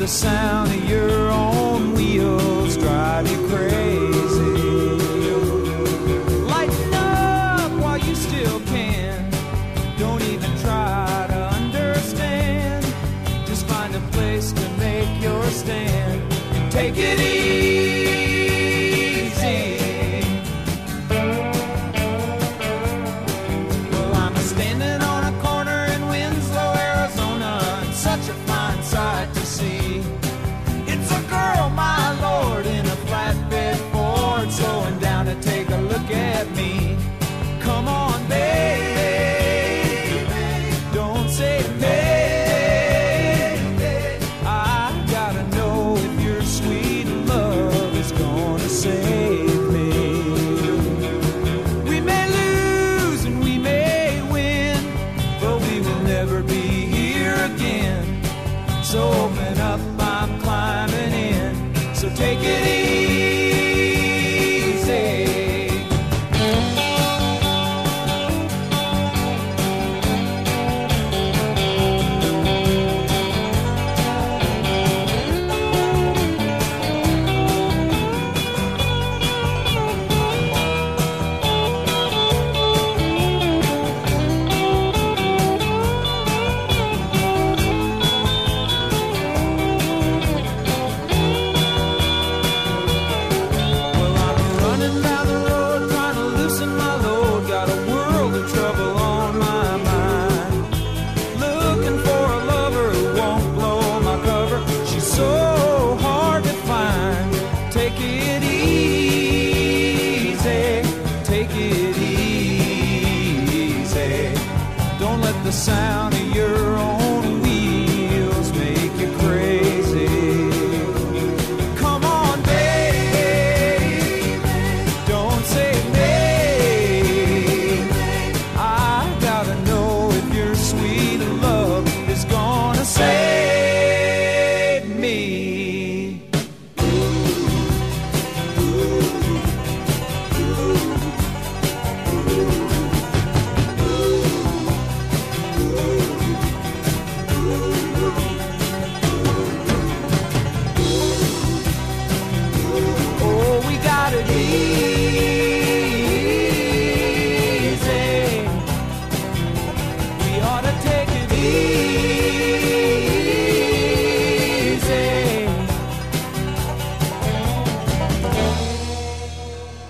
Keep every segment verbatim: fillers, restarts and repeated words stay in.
The sound of your own wheels drive you crazy. Lighten up while you still can. Don't even try to understand. Just find a place to make your stand and take it easy.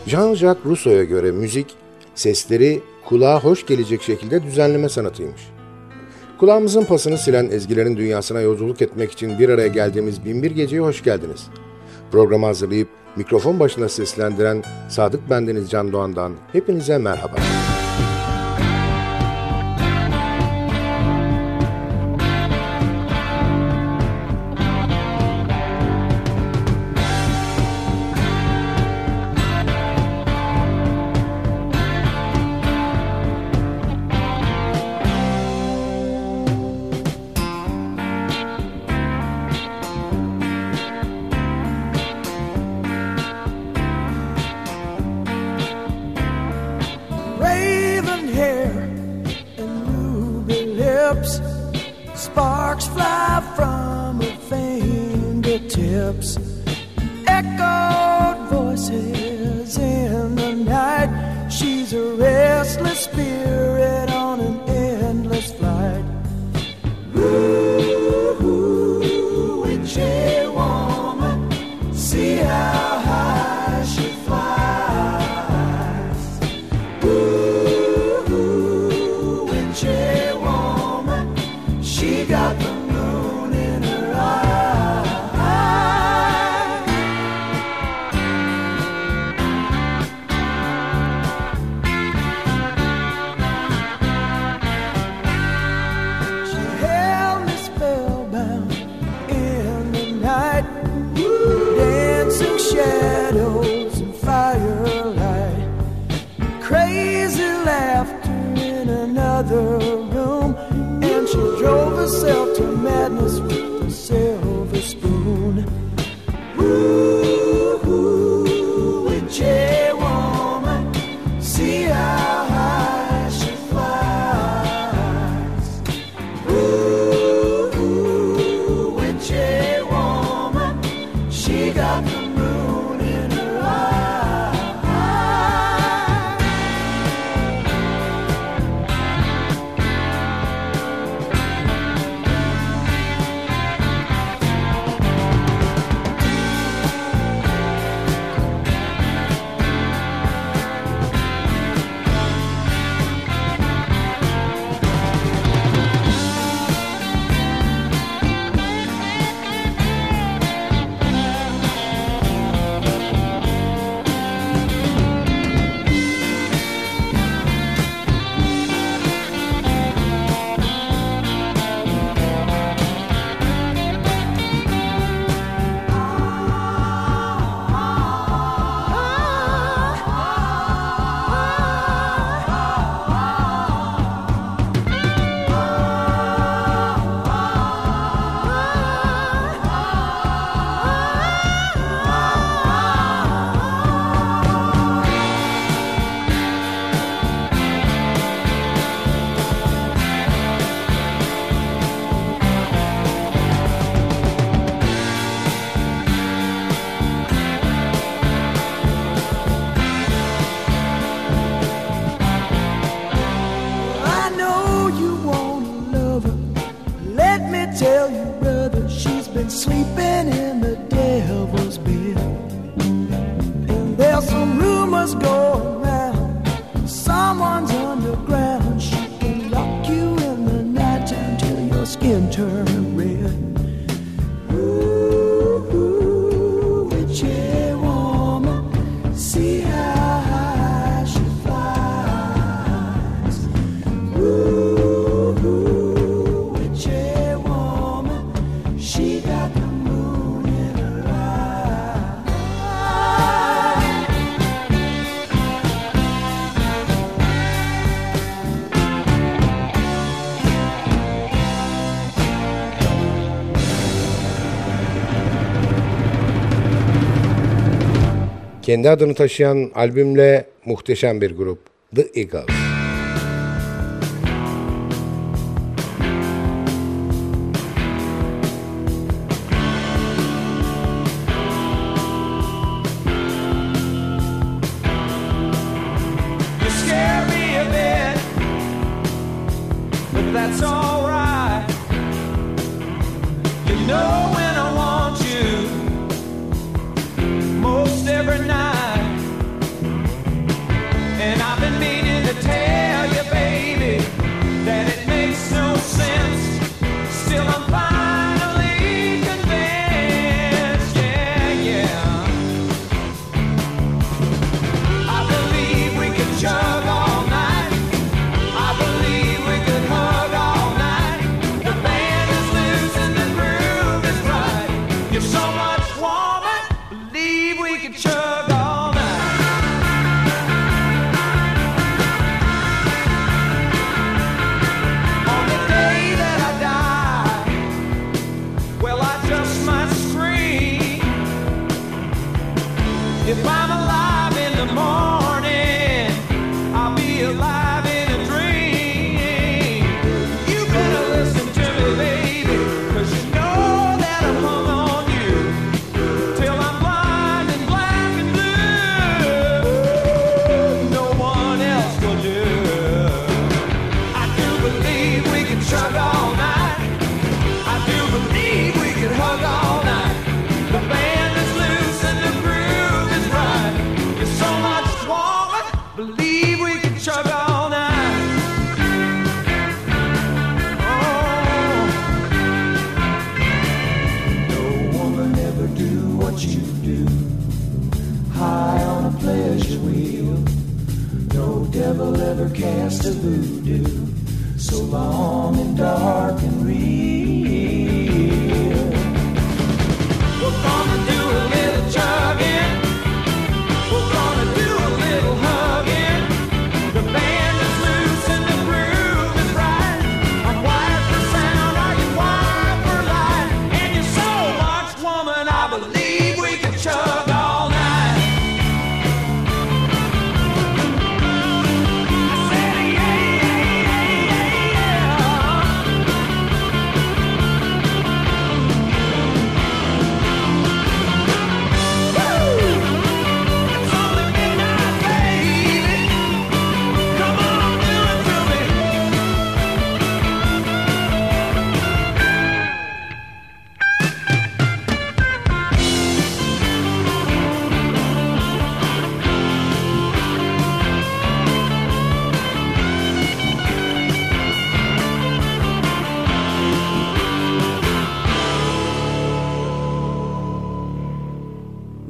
Jean-Jacques Rousseau'ya göre müzik, sesleri kulağa hoş gelecek şekilde düzenleme sanatıymış. Kulağımızın pasını silen ezgilerin dünyasına yolculuk etmek için bir araya geldiğimiz bin bir geceye hoş geldiniz. Programı hazırlayıp mikrofon başına seslendiren Sadık Bendeniz Can Doğan'dan hepinize merhaba. Sparks fly from her fingertips. Echoed voices in the night. She's a restless spirit on an endless flight. Ooh, ooh, witchy woman, see how high she flies. Ooh, ooh, witchy woman. laughter in another room, and she drove herself to madness with a silver spoon. Ooh, ooh, it's a woman, see how high she flies. Ooh, ooh, it's a woman, she got the moon in her Kendi adını taşıyan albümle muhteşem bir grup The Eagles. We're gonna do a little hugging. The band is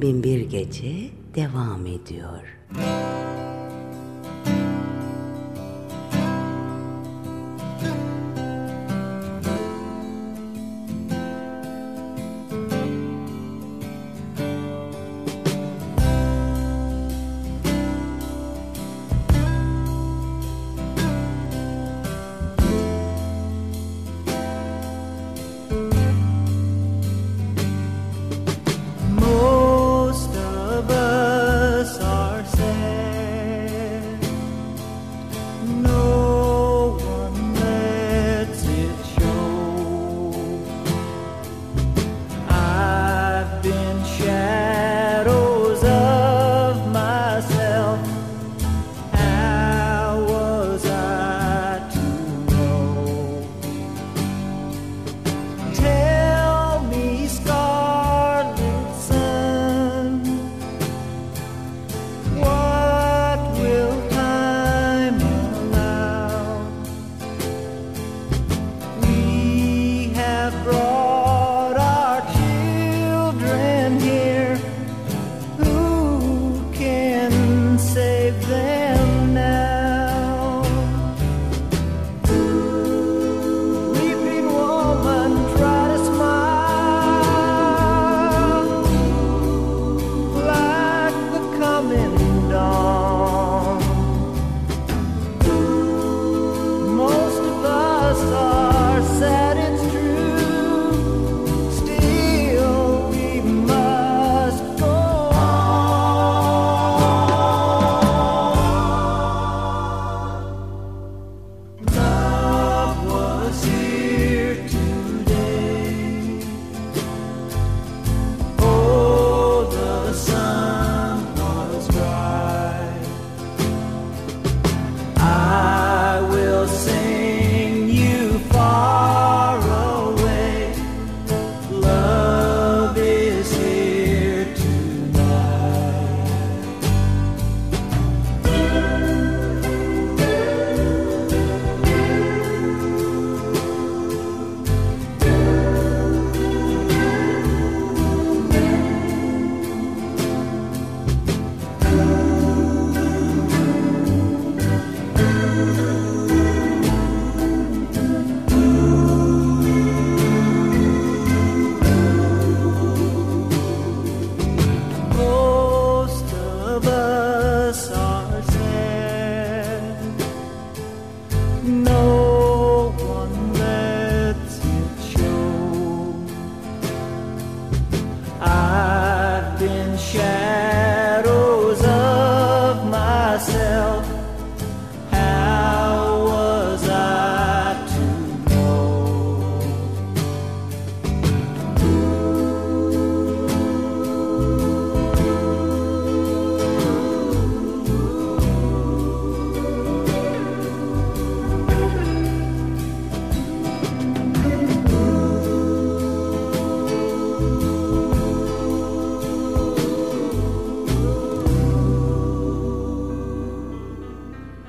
bin bir Gece devam ediyor.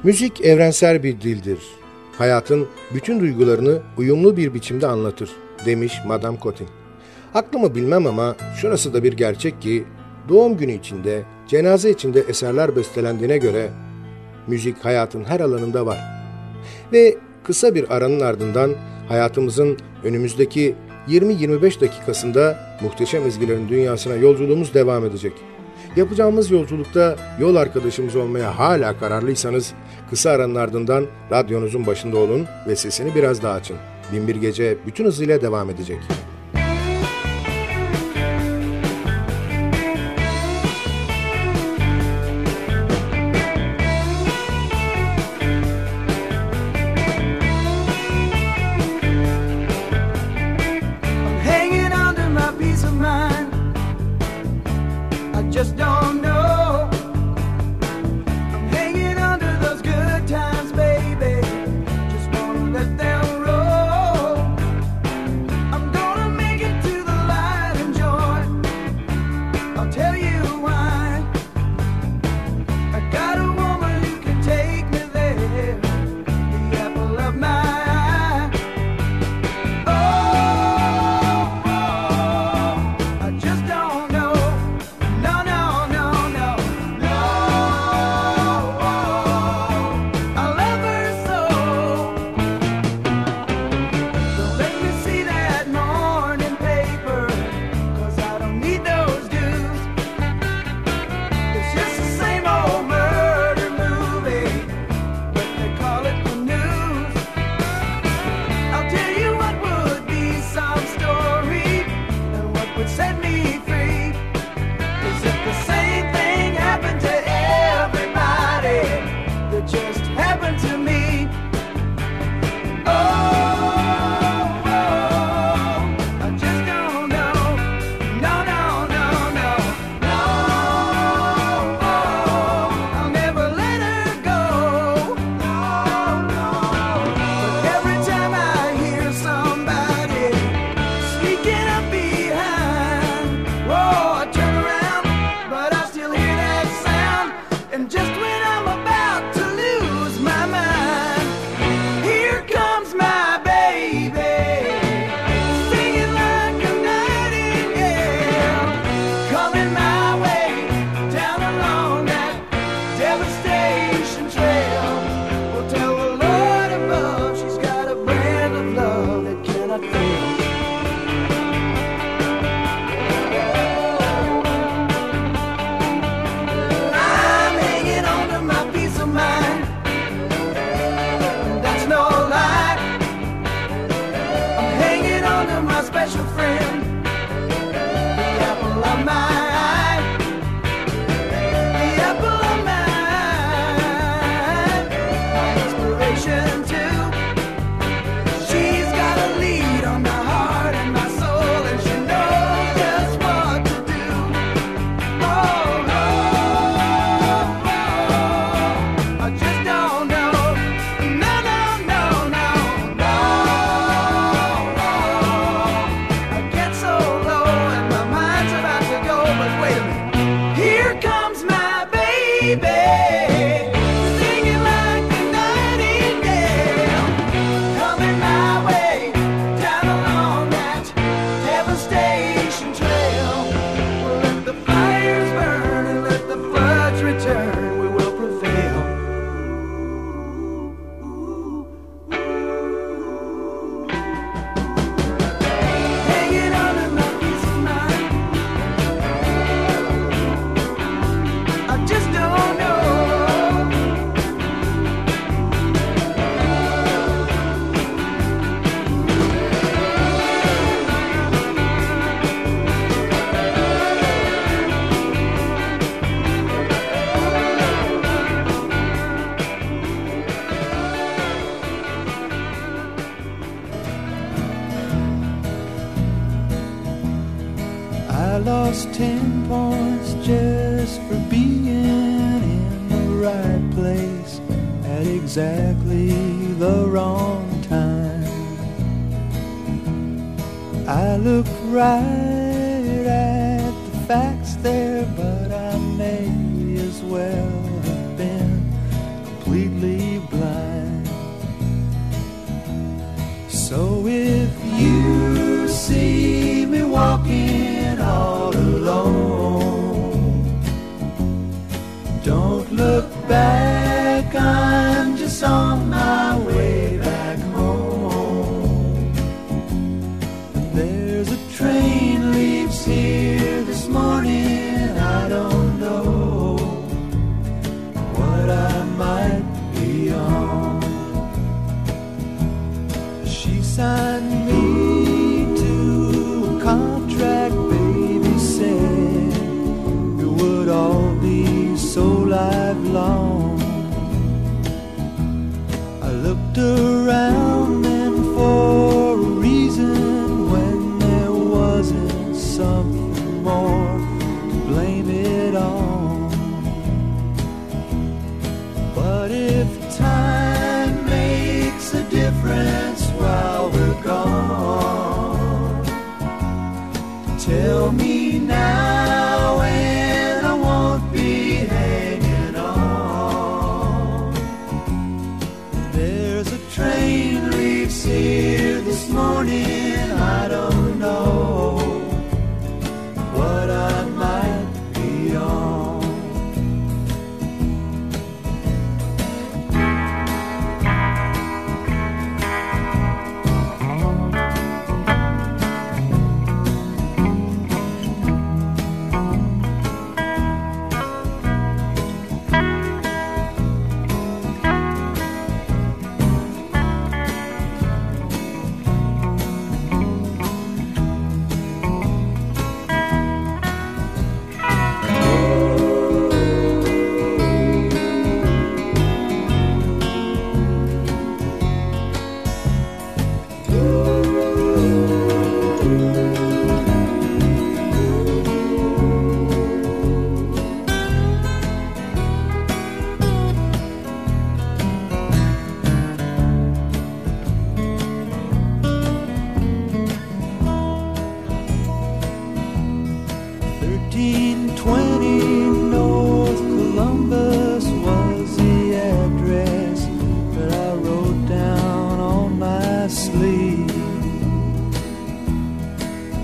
Müzik evrensel bir dildir. Hayatın bütün duygularını uyumlu bir biçimde anlatır, demiş Madame Cotin. Aklımı bilmem ama şurası da bir gerçek ki, doğum günü içinde, cenaze içinde eserler bestelendiğine göre, müzik hayatın her alanında var. Ve kısa bir aranın ardından hayatımızın önümüzdeki yirmi yirmi beş dakikasında muhteşem ezgilerin dünyasına yolculuğumuz devam edecek. Yapacağımız yolculukta yol arkadaşımız olmaya hala kararlıysanız kısa aranın ardından radyonuzun başında olun ve sesini biraz daha açın. bin bir Gece bütün hızıyla devam edecek. Don't salvation too. She's got a lead on my heart and my soul, and she knows just what to do. Oh, oh, oh, I just don't know. No, no, no, no, no. I get so low and my mind's about to go, but wait a minute, here comes my baby. I lost ten points just for being in the right place at exactly the wrong time. I looked right at the facts there, but I may as well have been completely blind. So if you see me walking all alone, don't look back, I'm just on my way back home. There's a train leaves here this morning, I don't know what I might be on. She signed me long. I looked around then for a reason when there wasn't something more to blame it on. But if time makes a difference while we're gone, tell me now and I won't be hanging. Train leaves here this morning, I don't know what I might be on.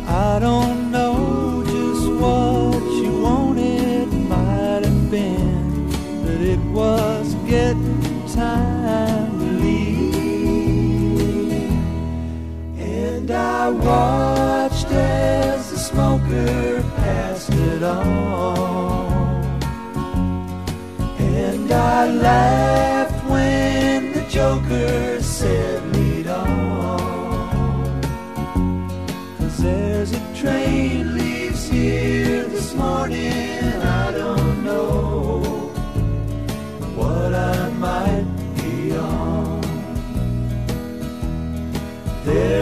I don't know what I might be on.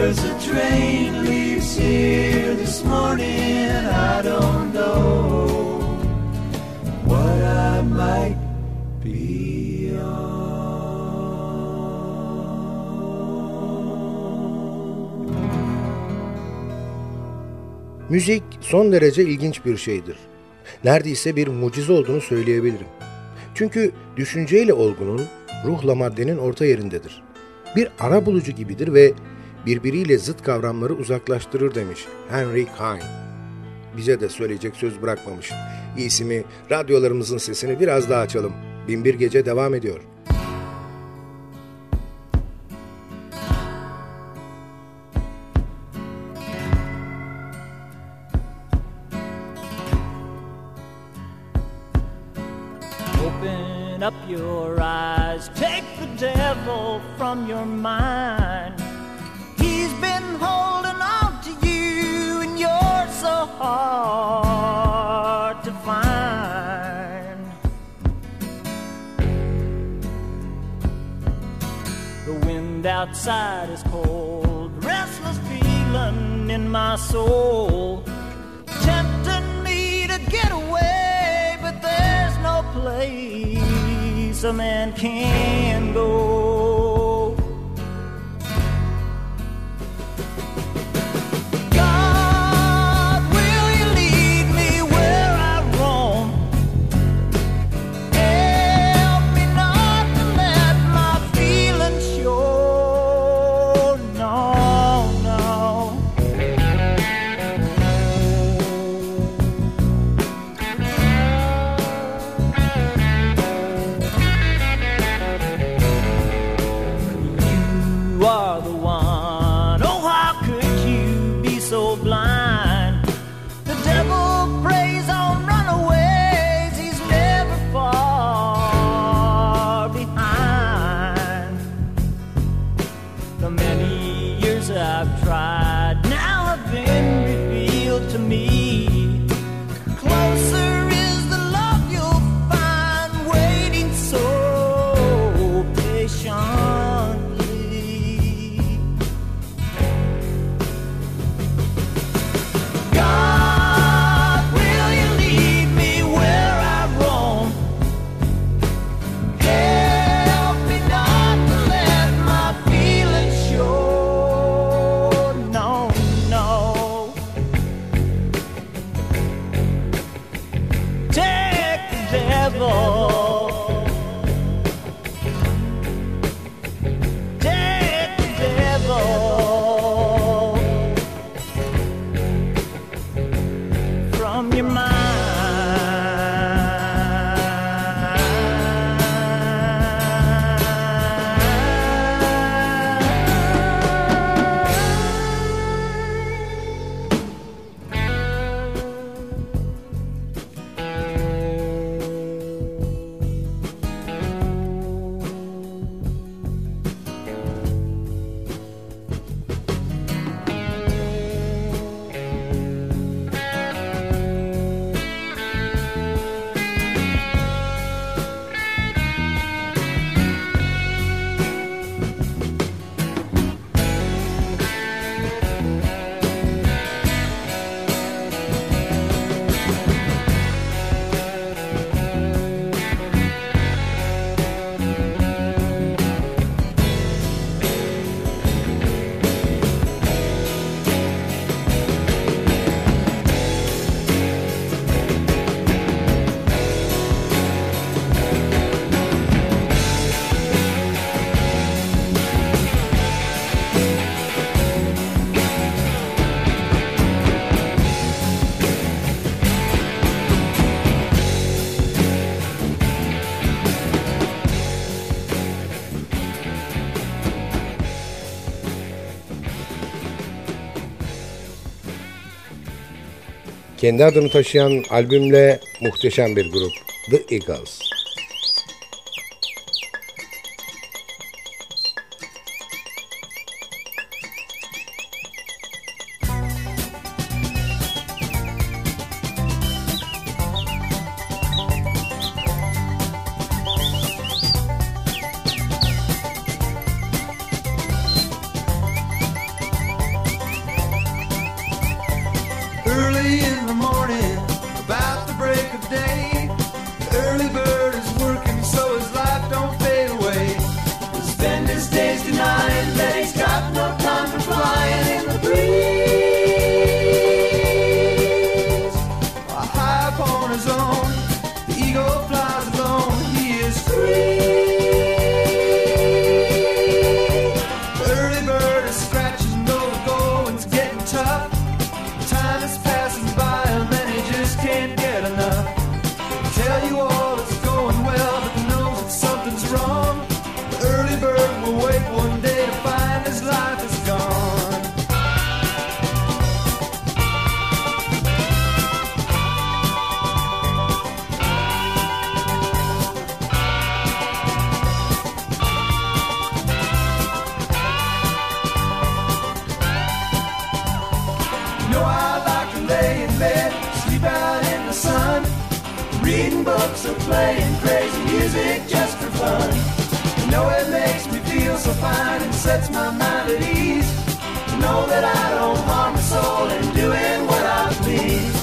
There's a train leaves here this morning. I don't know what I might be on. Müzik son derece ilginç bir şeydir. Neredeyse bir mucize olduğunu söyleyebilirim. Çünkü düşünceyle olgunun, ruhla maddenin orta yerindedir. Bir arabulucu gibidir ve birbiriyle zıt kavramları uzaklaştırır demiş Henry Heine. Bize de söyleyecek söz bırakmamış. İyisi mi radyolarımızın sesini biraz daha açalım. bin bir Gece devam ediyor. Open up your eyes, take the devil from your mind. He's been holding on to you, and you're so hard to find. The wind outside is cold, restless feeling in my soul, tempting me to get away, but there's no place a man can go. Kendi adını taşıyan albümle muhteşem bir grup, The Eagles. reading books or playing crazy music just for fun. You know it makes me feel so fine and sets my mind at ease. You know that I don't harm my soul in doing what I please.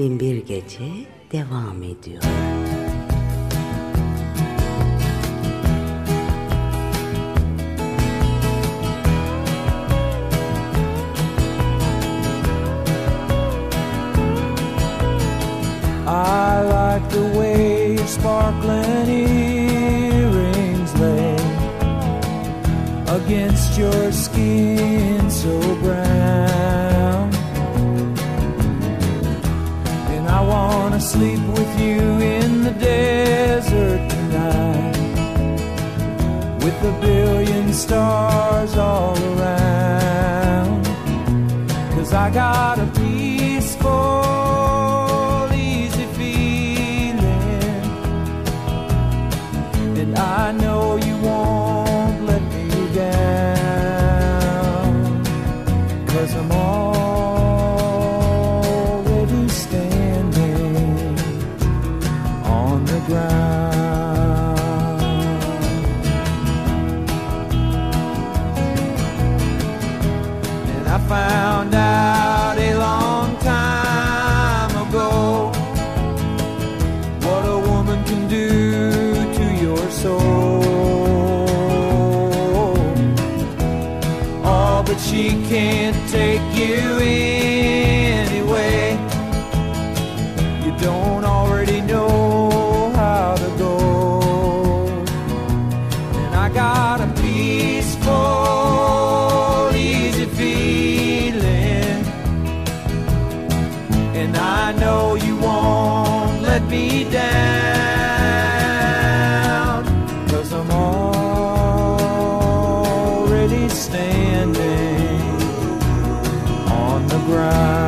Bin bir gece devam ediyor. I like the way your sparkling earrings lay against your skin so brown. I wanna sleep with you in the desert tonight, with a billion stars all around. 'Cause I got a peaceful, easy feeling, and I know you won't let me down. 'Cause I'm all ground. And I found out a long time ago what a woman can do to your soul. Oh, but she can't take you anyway. You don't already know. Got a peaceful, easy feeling, and I know you won't let me down, 'cause I'm already standing on the ground.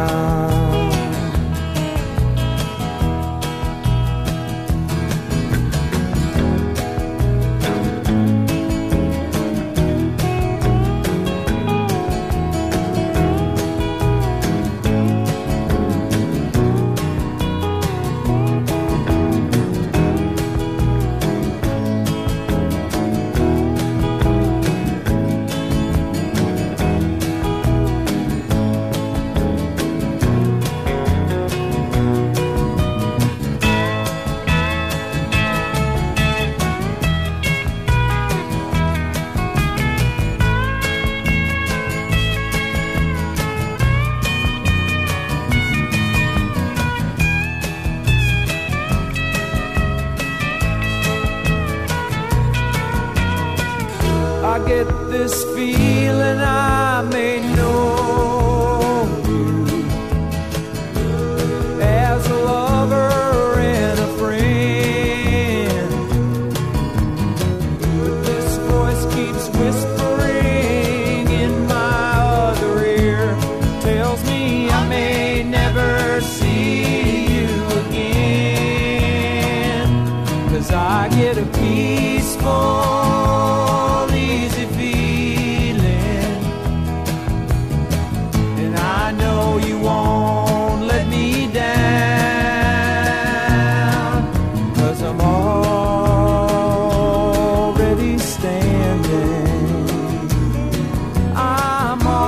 This feeling I may know you as a lover and a friend, but this voice keeps whispering in my other ear, tells me I may never see you again, 'cause I get a peaceful, standing, I'm all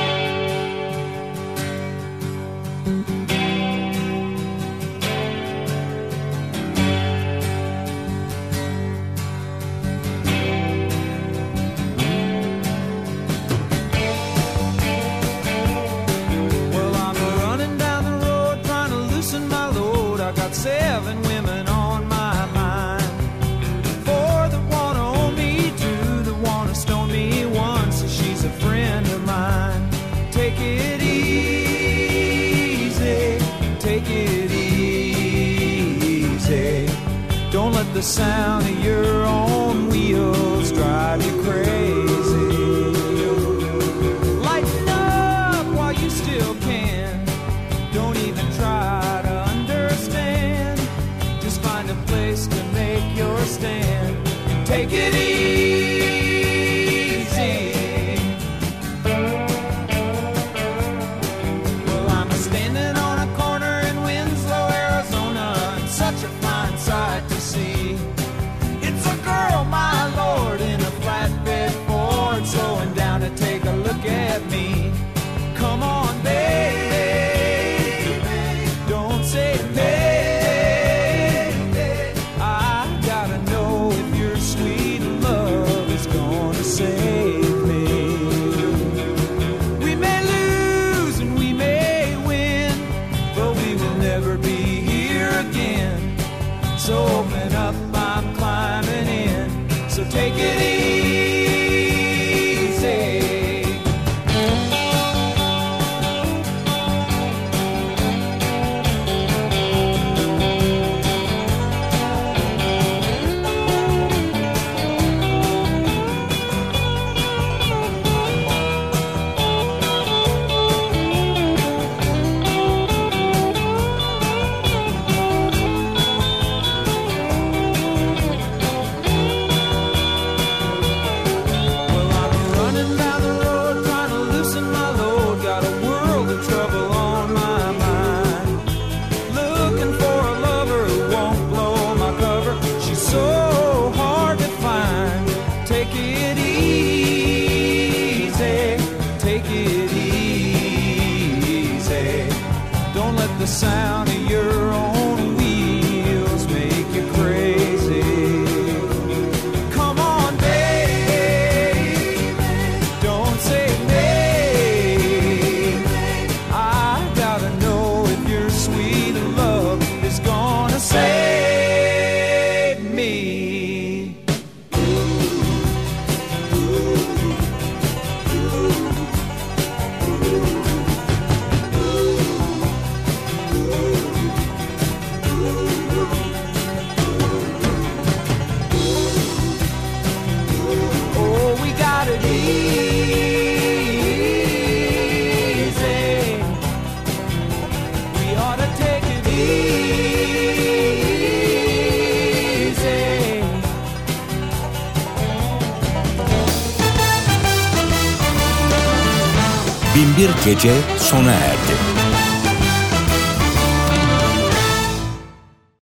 The sound of your own wheels drive you crazy. Lighten up while you still can. Don't even try to understand. Just find a place to make your stand and take it easy. It's a girl, my lord, in a flatbed Ford. bin bir Gece sona erdi.